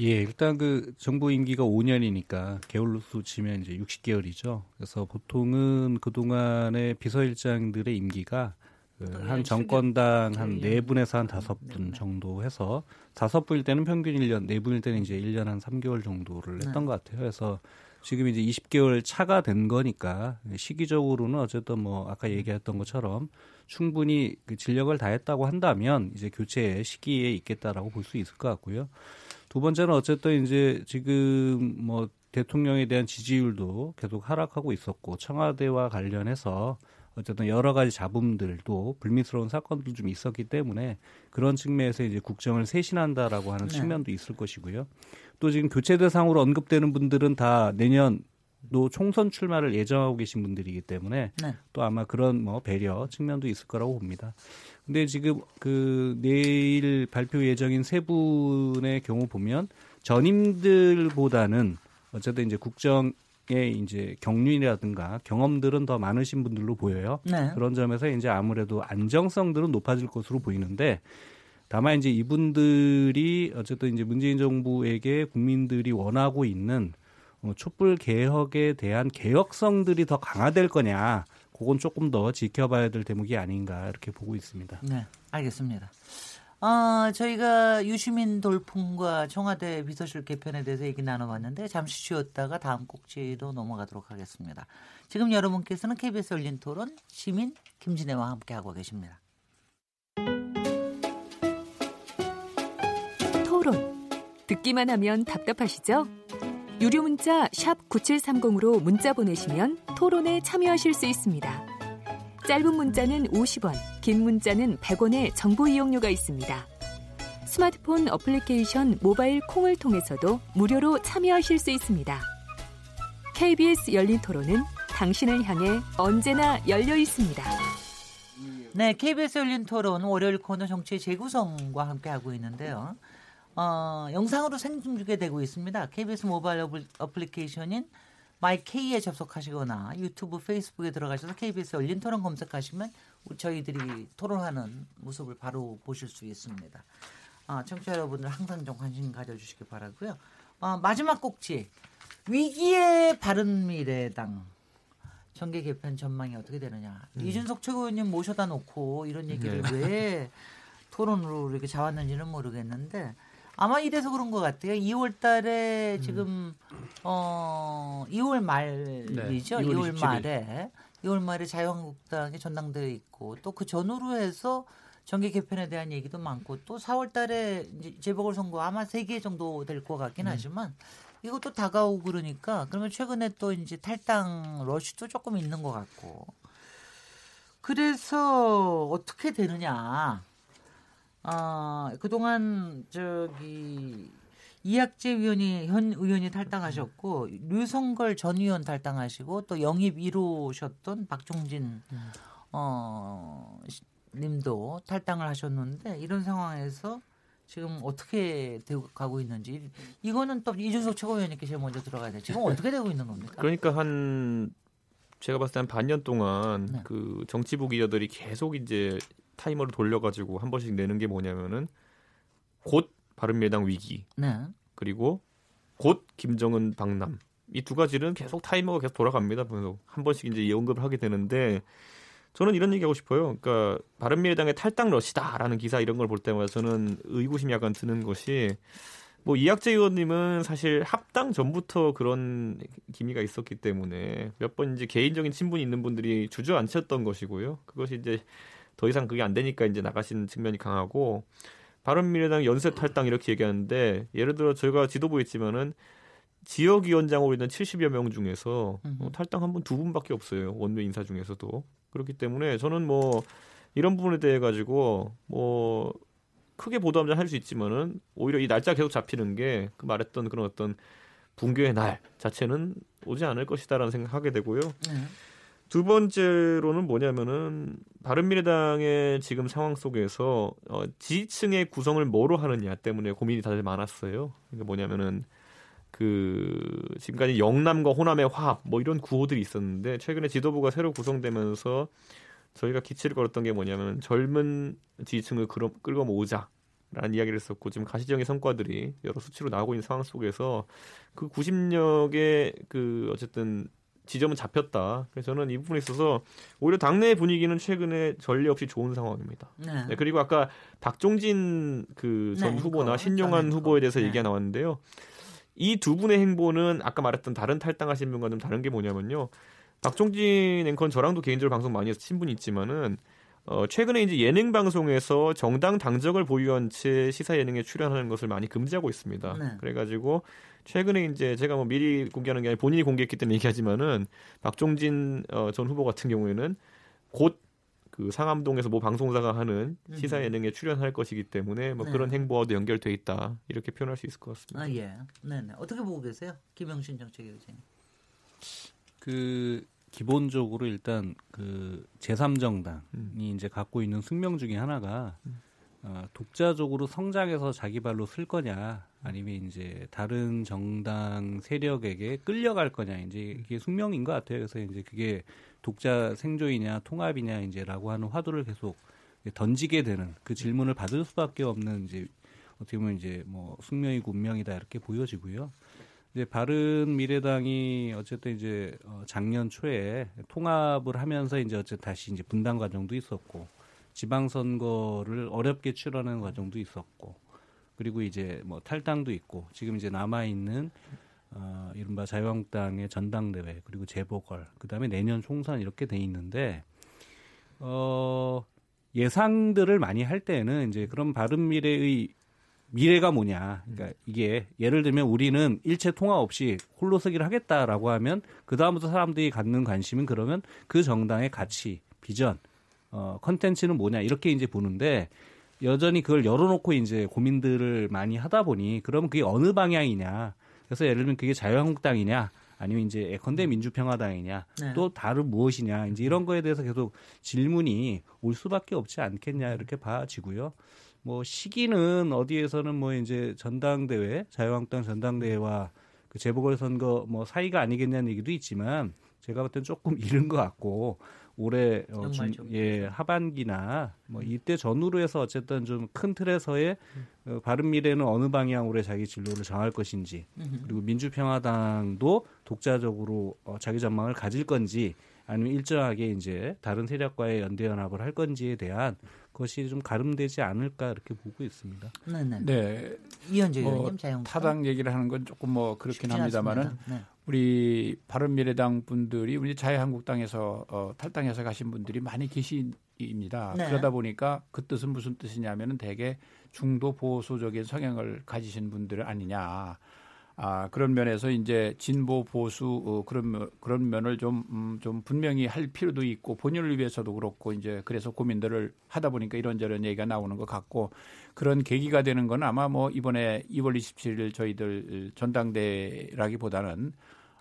예, 일단 그 정부 임기가 5년이니까 개월로서 치면 이제 60개월이죠. 그래서 보통은 그 동안의 비서실장들의 임기가 한 정권당 한 4분에서 한 5분 정도 해서 5분일 때는 평균 1년, 4분일 때는 이제 1년 한 3개월 정도를 했던 것 같아요. 그래서 지금 이제 20개월 차가 된 거니까 시기적으로는 어쨌든 뭐 아까 얘기했던 것처럼 충분히 그 진력을 다했다고 한다면 이제 교체 시기에 있겠다라고 볼 수 있을 것 같고요. 두 번째는 어쨌든 이제 지금 뭐 대통령에 대한 지지율도 계속 하락하고 있었고 청와대와 관련해서 어쨌든 여러 가지 잡음들도 불미스러운 사건들도 좀 있었기 때문에 그런 측면에서 이제 국정을 쇄신한다라고 하는 측면도 있을 것이고요. 또 지금 교체 대상으로 언급되는 분들은 다 내년도 총선 출마를 예정하고 계신 분들이기 때문에 또 아마 그런 뭐 배려 측면도 있을 거라고 봅니다. 근데 지금 그 내일 발표 예정인 세 분의 경우 보면 전임들보다는 어쨌든 이제 국정 이제 경륜이라든가 경험들은 더 많으신 분들로 보여요. 네. 그런 점에서 이제 아무래도 안정성들은 높아질 것으로 보이는데 다만 이제 이분들이 어쨌든 이제 문재인 정부에게 국민들이 원하고 있는 촛불 개혁에 대한 개혁성들이 더 강화될 거냐, 그건 조금 더 지켜봐야 될 대목이 아닌가 이렇게 보고 있습니다. 네, 알겠습니다. 저희가 유시민 돌풍과 청와대 비서실 개편에 대해서 얘기 나눠봤는데 잠시 쉬었다가 다음 꼭지로 넘어가도록 하겠습니다. 지금 여러분께서는 KBS 열린 토론 시민 김진애와 함께하고 계십니다. 토론. 듣기만 하면 답답하시죠? 유료 문자 샵 9730으로 문자 보내시면 토론에 참여하실 수 있습니다. 짧은 문자는 50원, 긴 문자는 100원의 정보 이용료가 있습니다. 스마트폰 어플리케이션 모바일 콩을 통해서도 무료로 참여하실 수 있습니다. KBS 열린 토론은 당신을 향해 언제나 열려 있습니다. 네, KBS 열린 토론 월요일 코너 정치 재구성과 함께하고 있는데요. 영상으로 생중계되고 있습니다. KBS 모바일 어플리케이션인 마이K에 접속하시거나 유튜브, 페이스북에 들어가셔서 KBS 열린 토론 검색하시면 저희들이 토론하는 모습을 바로 보실 수 있습니다. 청취자 여러분들 항상 좀 관심 가져주시기 바라고요. 마지막 꼭지, 위기의 바른미래당 정계 개편 전망이 어떻게 되느냐. 이준석 최고위원님 모셔다 놓고 이런 얘기를 왜 토론으로 이렇게 잡았는지는 모르겠는데 아마 이래서 그런 것 같아요. 2월 달에 지금 2월 말이죠. 네, 2월 말에 2월 말에 자유한국당이 전당대회 있고 또 그 전후로 해서 정계 개편에 대한 얘기도 많고 또 4월 달에 이제 재보궐선거 아마 3개 정도 될 것 같긴 하지만 이것도 다가오고 그러니까 그러면 최근에 또 이제 탈당 러쉬도 조금 있는 것 같고 그래서 어떻게 되느냐. 그동안 저기 이학재 위원이 현 의원이 탈당하셨고 류성걸 전 의원 탈당하시고 또 영입 1호셨던 박종진 님도 탈당을 하셨는데 이런 상황에서 지금 어떻게 되고 가고 있는지 이거는 또 이준석 최고위원님께 제일 먼저 들어가야 돼요. 지금 어떻게 되고 있는 겁니까? 그러니까 한 제가 봤을 때 한 반년 동안 그 정치부 기자들이 계속 이제 타이머를 돌려가지고 한 번씩 내는 게 뭐냐면은 곧 바른미래당 위기 그리고 곧 김정은 방남 이 두 가지는 계속 타이머가 계속 돌아갑니다. 한 번씩 이제 언급을 하게 되는데 저는 이런 얘기하고 싶어요. 그러니까 바른미래당의 탈당 러시다라는 기사 이런 걸 볼 때마다 저는 의구심이 약간 드는 것이 뭐 이학재 의원님은 사실 합당 전부터 그런 기미가 있었기 때문에 몇 번 이제 개인적인 친분이 있는 분들이 주저앉혔던 것이고요. 그것이 이제 더 이상 그게 안 되니까 이제 나가시는 측면이 강하고, 바른미래당 연쇄 탈당 이렇게 얘기하는데, 예를 들어 저희가 지도부에 있지만은 지역위원장으로 있는 70여 명 중에서 탈당한 분 2분밖에 없어요. 원외 인사 중에서도. 그렇기 때문에 저는 뭐 이런 부분에 대해 가지고 뭐 크게 보도하면 할 수 있지만은, 오히려 이 날짜 계속 잡히는 게 그 말했던 그런 어떤 붕괴의 날 자체는 오지 않을 것이다라는 생각하게 되고요. 두 번째로는 뭐냐면은, 바른미래당의 지금 상황 속에서 지지층의 구성을 뭐로 하느냐 때문에 고민이 다들 많았어요. 그러니까 뭐냐면은 그 지금까지 영남과 호남의 화합 뭐 이런 구호들이 있었는데, 최근에 지도부가 새로 구성되면서 저희가 기치를 걸었던 게 뭐냐면 젊은 지지층을 끌고 모으자라는 이야기를 했었고, 지금 가시적인 성과들이 여러 수치로 나오고 있는 상황 속에서 그 90력의 그 어쨌든 지점은 잡혔다. 그래서 저는 이 부분에 있어서 오히려 당내의 분위기는 최근에 전례 없이 좋은 상황입니다. 네. 네, 그리고 아까 박종진 그 전 후보나 신용환 후보에 대해서 얘기가 나왔는데요. 이 두 분의 행보는 아까 말했던 다른 탈당하신 분과 좀 다른 게 뭐냐면요. 박종진 앵커는 저랑도 개인적으로 방송 많이 해서 친분이 있지만은, 최근에 이제 예능 방송에서 정당 당적을 보유한 채 시사 예능에 출연하는 것을 많이 금지하고 있습니다. 네. 그래가지고 최근에 이제 제가 뭐 미리 공개하는 게 아니라 본인이 공개했기 때문에 얘기하지만은, 박종진 전 후보 같은 경우에는 곧 그 상암동에서 뭐 방송사가 하는 시사 예능에 출연할 것이기 때문에 뭐 그런 행보와도 연결돼 있다, 이렇게 표현할 수 있을 것 같습니다. 아 예, 네네. 어떻게 보고 계세요, 김영신 정책위원장님? 그 기본적으로 일단 그 제3정당이 이제 갖고 있는 숙명 중에 하나가 독자적으로 성장해서 자기 발로 쓸 거냐, 아니면 이제 다른 정당 세력에게 끌려갈 거냐, 이제 이게 숙명인 것 같아요. 그래서 이제 그게 독자 생존이냐 통합이냐 이제라고 하는 화두를 계속 던지게 되는, 그 질문을 받을 수밖에 없는, 이제 어떻게 보면 이제 뭐 숙명이고 운명이다 이렇게 보여지고요. 이제 바른 미래당이 어쨌든 이제 작년 초에 통합을 하면서 이제 어쨌든 다시 이제 분당 과정도 있었고, 지방선거를 어렵게 치러는 과정도 있었고, 그리고 이제 뭐 탈당도 있고, 지금 이제 남아 있는 이른바 자유한국당의 전당대회, 그리고 재보궐, 그 다음에 내년 총선 이렇게 돼 있는데, 예상들을 많이 할 때는 이제 그런 바른 미래의 미래가 뭐냐. 그러니까 이게 예를 들면 우리는 일체 통화 없이 홀로서기를 하겠다라고 하면, 그 다음부터 사람들이 갖는 관심은 그러면 그 정당의 가치, 비전, 컨텐츠는 뭐냐, 이렇게 이제 보는데, 여전히 그걸 열어놓고 이제 고민들을 많이 하다 보니, 그러면 그게 어느 방향이냐. 그래서 예를 들면 그게 자유한국당이냐, 아니면 이제 예컨대 민주평화당이냐, 또 다른 무엇이냐, 이제 이런 거에 대해서 계속 질문이 올 수밖에 없지 않겠냐, 이렇게 봐지고요. 뭐 시기는 어디에서는 뭐 이제 전당대회, 자유한국당 전당대회와 그 재보궐선거 뭐 사이가 아니겠냐는 얘기도 있지만, 제가 볼 땐 조금 이른 것 같고, 올해 하반기나 뭐 이때 전후로 해서 어쨌든 좀 큰 틀에서의 바른미래는 어느 방향으로 자기 진로를 정할 것인지, 그리고 민주평화당도 독자적으로 자기 전망을 가질 건지, 아니면 일정하게 이제 다른 세력과의 연대연합을 할 건지에 대한 것이 좀 가름되지 않을까, 이렇게 보고 있습니다. 네네. 네, 이현재 의원님, 자유한국당 타당 얘기를 하는 건 조금 뭐 그렇긴 합니다만은, 네. 우리 바른미래당 분들이 우리 자유한국당에서 탈당해서 가신 분들이 많이 계십니다. 네. 그러다 보니까 그 뜻은 무슨 뜻이냐면은, 대개 중도 보수적인 성향을 가지신 분들 아니냐. 아, 그런 면에서 이제 진보 보수 그런 면을 좀 분명히 할 필요도 있고, 본인을 위해서도 그렇고, 이제 그래서 고민들을 하다 보니까 이런저런 얘기가 나오는 것 같고, 그런 계기가 되는 건 아마 뭐 이번에 2월 27일 저희들 전당대회라기보다는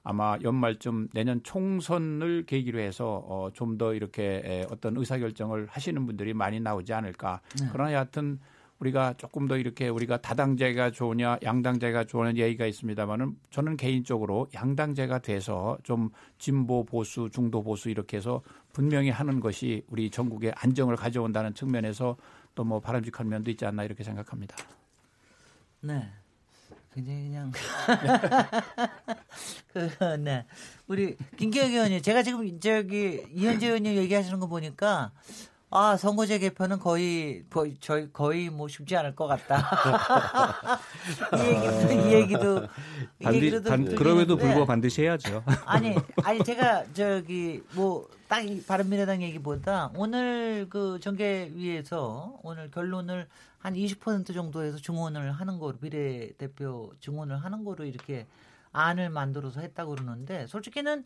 아마 연말쯤 내년 총선을 계기로 해서 좀 더 이렇게 어떤 의사결정을 하시는 분들이 많이 나오지 않을까. 그러나 여하튼 우리가 조금 더 이렇게, 우리가 다당제가 좋으냐 양당제가 좋으냐 얘기가 있습니다만은, 저는 개인적으로 양당제가 돼서 좀 진보 보수, 중도 보수 이렇게 해서 분명히 하는 것이 우리 전국의 안정을 가져온다는 측면에서 또 뭐 바람직한 면도 있지 않나, 이렇게 생각합니다. 네, 그냥 그네 우리 김경협 의원님, 제가 지금 저기 이현재 의원님 얘기하시는 거 보니까 아, 선거제 개편은 거의 뭐 쉽지 않을 것 같다. 이 얘기도 그럼에도 불구하고 반드시 해야죠. 아니 제가 저기 뭐 딱 바른미래당 얘기보다 오늘 그 정계위에서 오늘 결론을 한 20% 정도에서 증언을 하는 거로, 미래 대표 증언을 하는 거로 이렇게 안을 만들어서 했다고 그러는데, 솔직히는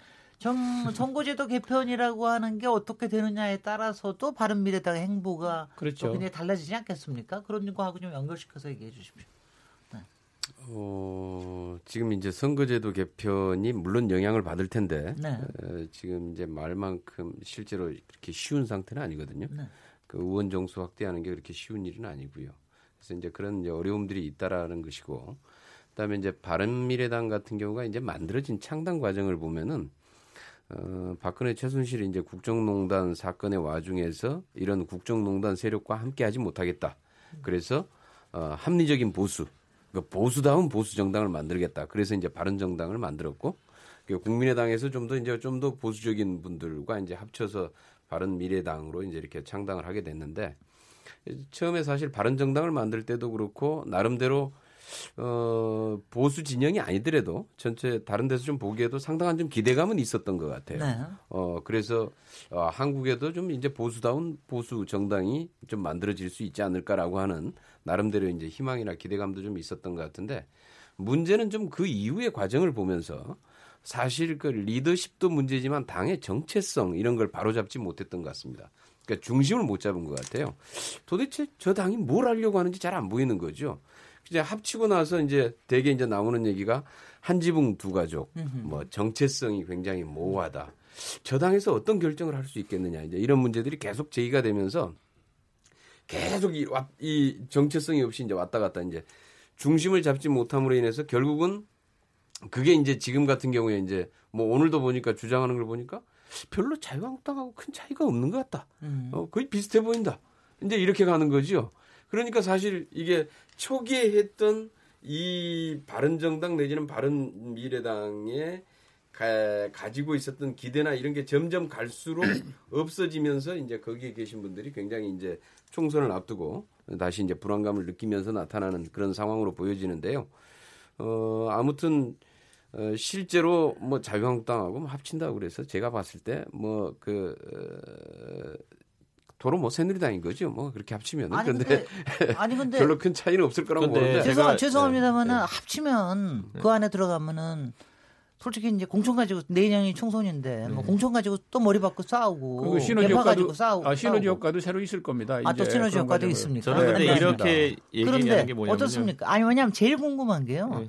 선거제도 개편이라고 하는 게 어떻게 되느냐에 따라서도 바른미래당의 행보가 그렇죠. 굉장히 달라지지 않겠습니까? 그런 거하고 좀 연결시켜서 얘기해 주십시오. 네. 지금 이제 선거제도 개편이 물론 영향을 받을 텐데 네. 지금 이제 말만큼 실제로 그렇게 쉬운 상태는 아니거든요. 네. 그 의원 정수 확대하는 게 그렇게 쉬운 일은 아니고요. 그래서 이제 그런 이제 어려움들이 있다라는 것이고, 그다음에 이제 바른미래당 같은 경우가 이제 만들어진 창당 과정을 보면은. 박근혜 최순실이 이제 국정농단 사건의 와중에서 이런 국정농단 세력과 함께하지 못하겠다. 그래서 합리적인 보수, 그러니까 보수다운 보수 정당을 만들겠다. 그래서 이제 바른 정당을 만들었고, 국민의당에서 좀 더 보수적인 분들과 이제 합쳐서 바른 미래당으로 이제 이렇게 창당을 하게 됐는데, 처음에 사실 바른 정당을 만들 때도 그렇고 나름대로 보수 진영이 아니더라도 전체 다른 데서 좀 보기에도 상당한 좀 기대감은 있었던 것 같아요. 네. 그래서 한국에도 좀 이제 보수다운 보수 정당이 좀 만들어질 수 있지 않을까라고 하는 나름대로 이제 희망이나 기대감도 좀 있었던 것 같은데, 문제는 좀 그 이후의 과정을 보면서 사실 그 리더십도 문제지만 당의 정체성 이런 걸 바로잡지 못했던 것 같습니다. 그러니까 중심을 못 잡은 것 같아요. 도대체 저 당이 뭘 하려고 하는지 잘 안 보이는 거죠. 이제 합치고 나서 이제 대개 이제 나오는 얘기가 한 지붕 두 가족, 뭐 정체성이 굉장히 모호하다, 저 당에서 어떤 결정을 할 수 있겠느냐, 이제 이런 문제들이 계속 제기가 되면서 계속 이 정체성이 없이 이제 왔다 갔다 이제 중심을 잡지 못함으로 인해서 결국은 그게 이제 지금 같은 경우에 이제 뭐 오늘도 보니까 주장하는 걸 보니까 별로 자유한국당하고 큰 차이가 없는 것 같다. 거의 비슷해 보인다. 이제 이렇게 가는 거죠. 그러니까 사실 이게 초기에 했던 이 바른정당 내지는 바른미래당에 가지고 있었던 기대나 이런 게 점점 갈수록 없어지면서 이제 거기에 계신 분들이 굉장히 이제 총선을 앞두고 다시 이제 불안감을 느끼면서 나타나는 그런 상황으로 보여지는데요. 아무튼 실제로 뭐 자유한국당하고 합친다고 그래서 제가 봤을 때 뭐 도로 뭐 새누리당인 거죠. 뭐 그렇게 합치면 근데 별로 큰 차이는 없을 거라고 보는데. 죄송합니다만은 합치면 그 안에 들어가면은 솔직히 이제 공천 가지고 내년이 총선인데 뭐 공천 가지고 또 머리 박고 싸우고 시너지 효과도 싸우고. 시너지 효과도 새로 있을 겁니다. 또 시너지 효과도 있습니까? 그런데 이렇게 얘기하는 게 뭐냐면 어떻습니까? 아니 왜냐하면 제일 궁금한 게요.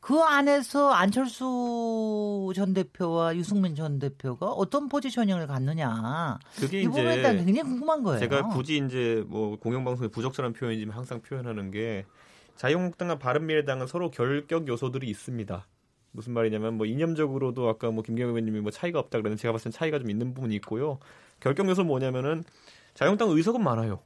그 안에서 안철수 전 대표와 유승민 전 대표가 어떤 포지셔닝을 갖느냐. 그게 이 부분에 대한 굉장히 궁금한 거예요. 제가 굳이 이제 뭐 공영방송에 부적절한 표현이지만 항상 표현하는 게, 자유한국당과 바른미래당은 서로 결격 요소들이 있습니다. 무슨 말이냐면 뭐 이념적으로도 아까 뭐 김경협 의원님이 뭐 차이가 없다 그랬는데 제가 봤을 때 차이가 좀 있는 부분이 있고요. 결격 요소 뭐냐면은 자유한국당 의석은 많아요.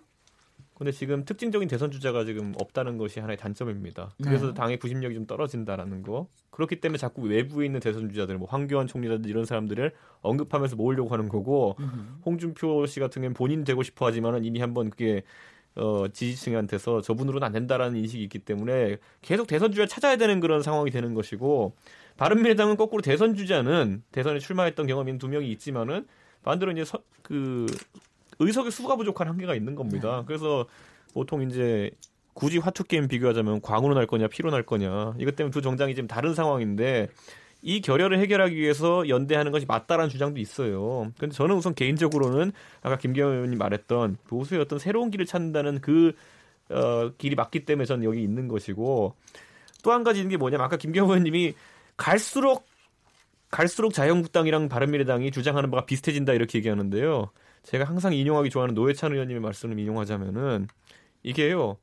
근데 지금 특징적인 대선 주자가 지금 없다는 것이 하나의 단점입니다. 그래서 당의 구심력이 좀 떨어진다라는 거. 그렇기 때문에 자꾸 외부에 있는 대선 주자들, 뭐 황교안 총리라든지 이런 사람들을 언급하면서 모으려고 하는 거고, 홍준표 씨 같은 경우는 본인 되고 싶어 하지만은 이미 한번 그게 지지층한테서 저분으로는 안 된다라는 인식이 있기 때문에 계속 대선 주자 찾아야 되는 그런 상황이 되는 것이고, 바른미래당은 거꾸로 대선 주자는 대선에 출마했던 경험이 두 명이 있지만은 반대로 이제 의석의 수가 부족한 한계가 있는 겁니다. 그래서 보통 이제 굳이 화투 게임 비교하자면 광으로 날 거냐 피로 날 거냐, 이것 때문에 두 정당이 지금 다른 상황인데 이 결여를 해결하기 위해서 연대하는 것이 맞다라는 주장도 있어요. 근데 저는 우선 개인적으로는 아까 김경현 의원님 말했던 보수의 어떤 새로운 길을 찾는다는 그 길이 맞기 때문에 저는 여기 있는 것이고, 또 한 가지 있는 게 뭐냐면 아까 김경현 의원님이 갈수록 자유한국당이랑 바른미래당이 주장하는 바가 비슷해진다 이렇게 얘기하는데요. 제가 항상 인용하기 좋아하는 노회찬 의원님의 말씀을 인용하자면은 이게요.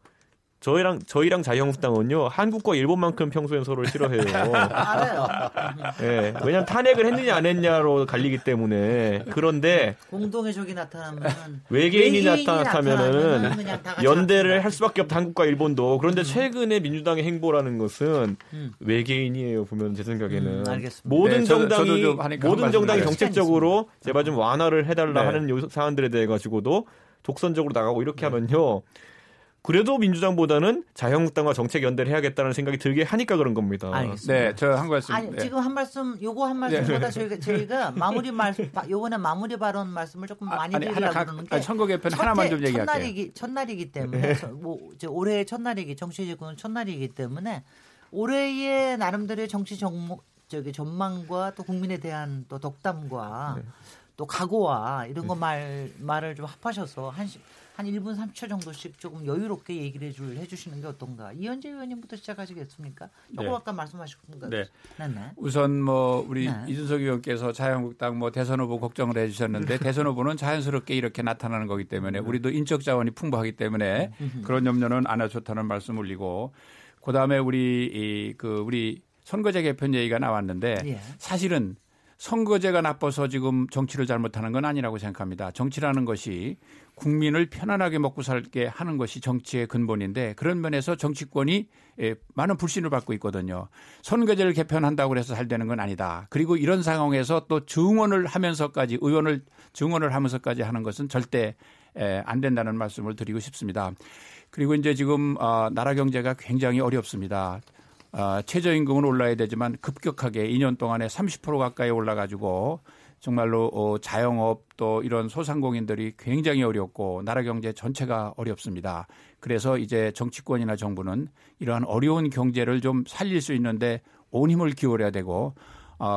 저희랑 자유한국당은요. 한국과 일본만큼 평소엔 서로를 싫어해요. 알아요. 네, 왜냐하면 탄핵을 했느냐 안 했냐로 갈리기 때문에. 그런데 공동의 적이 나타나면 외계인이 나타나면은 연대를 할 수밖에 없다. 한국과 일본도. 그런데 최근에 민주당의 행보라는 것은 외계인이에요. 보면 제 생각에는 모든 정당이 정책적으로 제발 좀 완화를 해달라 하는 사안들에 대해 가지고도 독선적으로 나가고 이렇게 하면요. 그래도 민주당보다는 자유한국당과 정책 연대를 해야겠다는 생각이 들게 하니까 그런 겁니다. 알겠습니다. 네, 저 한 말씀. 아니, 지금 한 말씀, 요거 한 말씀보다 저희가 마무리 말씀, 요번에 마무리 발언 말씀을 조금 많이 드리려고 그러는 게 선거 개편 하나만 좀 얘기할게요. 첫날이기 때문에 뭐 올해의 첫날이기 정치적인 첫날이기 때문에 올해의 나름대로의 정치 종목 저기 전망과 또 국민에 대한 또 덕담과 또 각오와 이런 거 말을 좀 합하셔서 한 1분 3초 정도씩 조금 여유롭게 얘기를 해주시는 게 어떤가. 이현재 의원님부터 시작하시겠습니까? 조금 아까 말씀하셨던 것 같아요. 네. 우선 뭐 우리 이준석 의원께서 자유한국당 뭐 대선 후보 걱정을 해 주셨는데 대선 후보는 자연스럽게 이렇게 나타나는 거기 때문에 우리도 인적 자원이 풍부하기 때문에 그런 염려는 안 해도 좋다는 말씀 올리고 그다음에 우리 선거제 개편 얘기가 나왔는데 사실은 선거제가 나빠서 지금 정치를 잘못하는 건 아니라고 생각합니다. 정치라는 것이 국민을 편안하게 먹고 살게 하는 것이 정치의 근본인데 그런 면에서 정치권이 많은 불신을 받고 있거든요. 선거제를 개편한다고 해서 잘 되는 건 아니다. 그리고 이런 상황에서 또 의원을 증언을 하면서까지 하는 것은 절대 안 된다는 말씀을 드리고 싶습니다. 그리고 이제 지금 나라 경제가 굉장히 어렵습니다. 최저임금은 올라야 되지만 급격하게 2년 동안에 30% 가까이 올라가지고 정말로 자영업 또 이런 소상공인들이 굉장히 어렵고 나라 경제 전체가 어렵습니다. 그래서 이제 정치권이나 정부는 이러한 어려운 경제를 좀 살릴 수 있는데 온 힘을 기울여야 되고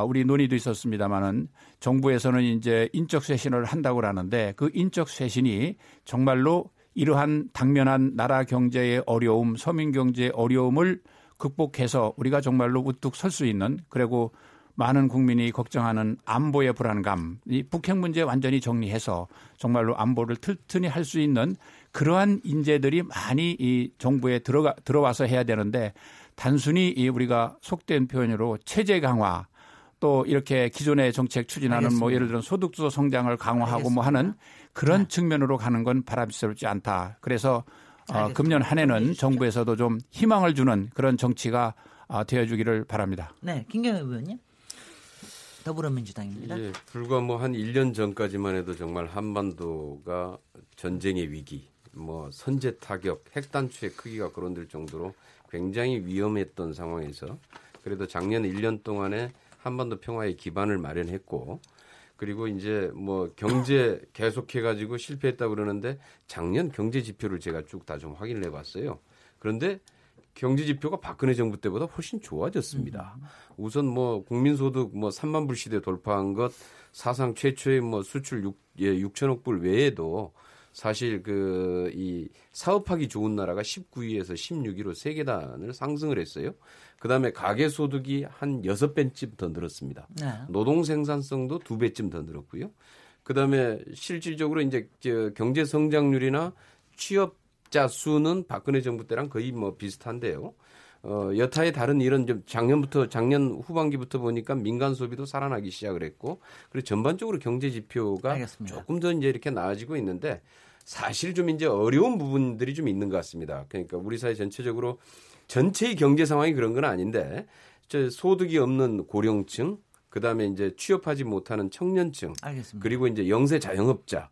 우리 논의도 있었습니다마는 정부에서는 이제 인적쇄신을 한다고 하는데 그 인적쇄신이 정말로 이러한 당면한 나라 경제의 어려움, 서민 경제의 어려움을 극복해서 우리가 정말로 우뚝 설 수 있는 그리고 많은 국민이 걱정하는 안보의 불안감, 이 북핵 문제 완전히 정리해서 정말로 안보를 튼튼히 할 수 있는 그러한 인재들이 많이 이 정부에 들어와서 해야 되는데 단순히 우리가 속된 표현으로 체제 강화 또 이렇게 기존의 정책 추진하는 알겠습니다. 뭐 예를 들어 소득주도 성장을 강화하고 알겠습니다. 뭐 하는 그런 측면으로 가는 건 바람직스럽지 않다. 그래서 금년 한 해는 정부에서도 좀 희망을 주는 그런 정치가 되어주기를 바랍니다. 네, 김경협 의원님, 더불어민주당입니다. 예, 불과 뭐 한 1년 전까지만 해도 정말 한반도가 전쟁의 위기, 뭐 선제 타격, 핵단추의 크기가 거론될 정도로 굉장히 위험했던 상황에서 그래도 작년 1년 동안에 한반도 평화의 기반을 마련했고. 그리고 이제 뭐 경제 계속해가지고 실패했다고 그러는데 작년 경제 지표를 제가 쭉 다 좀 확인을 해봤어요. 그런데 경제 지표가 박근혜 정부 때보다 훨씬 좋아졌습니다. 우선 뭐 국민소득 뭐 3만 불 시대 돌파한 것 사상 최초의 뭐 수출 6천억 불 외에도 사실 그 이 사업하기 좋은 나라가 19위에서 16위로 3계단을 상승을 했어요. 그다음에 가계 소득이 한 6배쯤 더 늘었습니다. 네. 노동 생산성도 2배쯤 더 늘었고요. 그다음에 실질적으로 이제 경제 성장률이나 취업자 수는 박근혜 정부 때랑 거의 뭐 비슷한데요. 여타의 다른 이런 좀 작년 후반기부터 보니까 민간 소비도 살아나기 시작을 했고 그리고 전반적으로 경제 지표가 알겠습니다. 조금 더 이제 이렇게 나아지고 있는데 사실 좀 이제 어려운 부분들이 좀 있는 것 같습니다. 그러니까 우리 사회 전체적으로 전체의 경제 상황이 그런 건 아닌데 소득이 없는 고령층, 그다음에 이제 취업하지 못하는 청년층, 알겠습니다. 그리고 이제 영세 자영업자,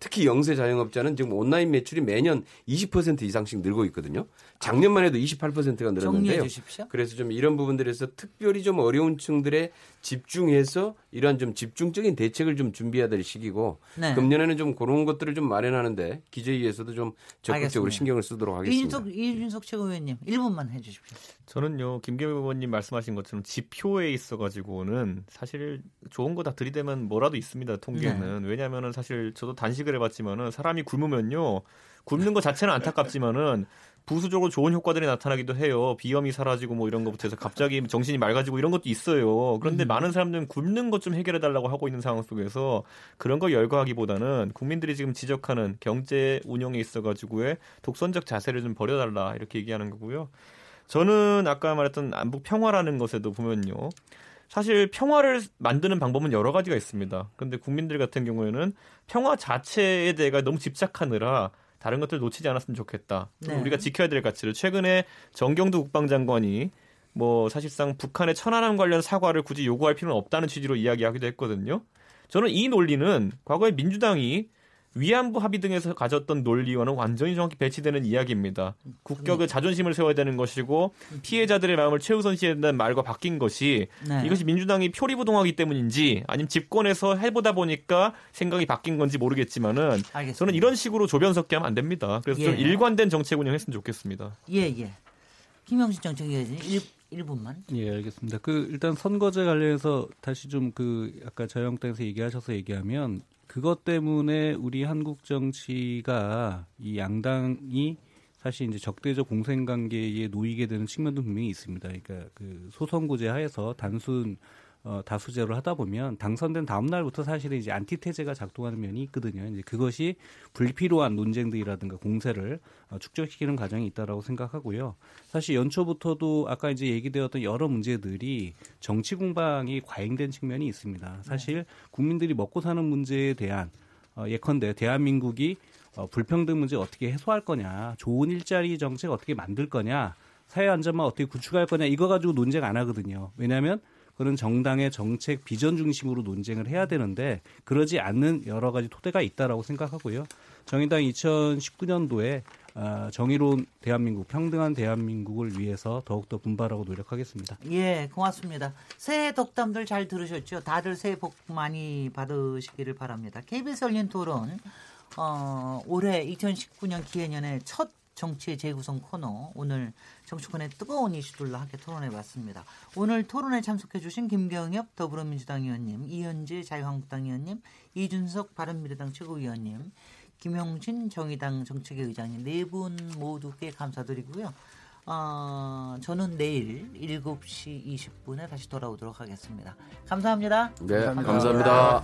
특히 영세 자영업자는 지금 온라인 매출이 매년 20% 이상씩 늘고 있거든요. 작년만 해도 28%가 늘었는데요. 정리해 주십시오. 그래서 좀 이런 부분들에서 특별히 좀 어려운 층들에 집중해서 이런 좀 집중적인 대책을 좀 준비해야 될 시기고 네. 금년에는 좀 그런 것들을 좀 마련하는데 기재위에서도 좀 적극적으로 알겠습니다. 신경을 쓰도록 하겠습니다. 이준석 최고위원님 1분만 해 주십시오. 저는요 김경협 의원님 말씀하신 것처럼 지표에 있어가지고는 사실 좋은 거 다 들이대면 뭐라도 있습니다. 통계는. 네. 왜냐하면 사실 저도 단식을 해봤지만은 사람이 굶으면요. 굶는 거 자체는 안타깝지만은 부수적으로 좋은 효과들이 나타나기도 해요. 비염이 사라지고 뭐 이런 것부터 해서 갑자기 정신이 맑아지고 이런 것도 있어요. 그런데 많은 사람들은 굶는 것 좀 해결해달라고 하고 있는 상황 속에서 그런 거 열거하기보다는 국민들이 지금 지적하는 경제 운영에 있어가지고의 독선적 자세를 좀 버려달라 이렇게 얘기하는 거고요. 저는 아까 말했던 남북 평화라는 것에도 보면요. 사실 평화를 만드는 방법은 여러 가지가 있습니다. 그런데 국민들 같은 경우에는 평화 자체에 대해 너무 집착하느라 다른 것들을 놓치지 않았으면 좋겠다. 네. 우리가 지켜야 될 가치를. 최근에 정경두 국방장관이 뭐 사실상 북한의 천안함 관련 사과를 굳이 요구할 필요는 없다는 취지로 이야기하기도 했거든요. 저는 이 논리는 과거에 민주당이 위안부 합의 등에서 가졌던 논리와는 완전히 정확히 배치되는 이야기입니다. 국격의 자존심을 세워야 되는 것이고 피해자들의 마음을 최우선시해야 된다는 말과 바뀐 것이 네. 이것이 민주당이 표리부동하기 때문인지 아니면 집권에서 해보다 보니까 생각이 바뀐 건지 모르겠지만은 알겠습니다. 저는 이런 식으로 조변 섞게 하면 안 됩니다. 그래서 좀 일관된 정책 운영했으면 좋겠습니다. 예예. 김영신 정책위원장님 1분만. 예, 알겠습니다. 일단 선거제 관련해서 다시 좀 아까 자유한국당에서 얘기하셔서 얘기하면 그것 때문에 우리 한국 정치가 이 양당이 사실 이제 적대적 공생 관계에 놓이게 되는 측면도 분명히 있습니다. 그러니까 소선구제 하에서 단순 다수제로 하다 보면 당선된 다음 날부터 사실은 이제 안티테제가 작동하는 면이 있거든요. 이제 그것이 불필요한 논쟁들이라든가 공세를 축적시키는 과정이 있다라고 생각하고요. 사실 연초부터도 아까 이제 얘기되었던 여러 문제들이 정치 공방이 과잉된 측면이 있습니다. 사실 국민들이 먹고 사는 문제에 대한 예컨대 대한민국이 불평등 문제 어떻게 해소할 거냐, 좋은 일자리 정책 어떻게 만들 거냐, 사회 안전망 어떻게 구축할 거냐 이거 가지고 논쟁 안 하거든요. 왜냐하면 그런 정당의 정책 비전 중심으로 논쟁을 해야 되는데 그러지 않는 여러 가지 토대가 있다라고 생각하고요. 정의당 2019년도에 정의로운 대한민국, 평등한 대한민국을 위해서 더욱더 분발하고 노력하겠습니다. 예, 고맙습니다. 새해 덕담들 잘 들으셨죠? 다들 새해 복 많이 받으시기를 바랍니다. KBS 열린 토론 올해 2019년 기해년의 첫 정치의 재구성 코너 오늘 정치권의 뜨거운 이슈들로 함께 토론해봤습니다. 오늘 토론에 참석해주신 김경협 더불어민주당 의원님, 이현재 자유한국당 의원님, 이준석 바른미래당 최고위원님, 김홍신 정의당 정책위 의장님 네 분 모두께 감사드리고요. 저는 내일 7시 20분에 다시 돌아오도록 하겠습니다. 감사합니다. 네, 감사합니다.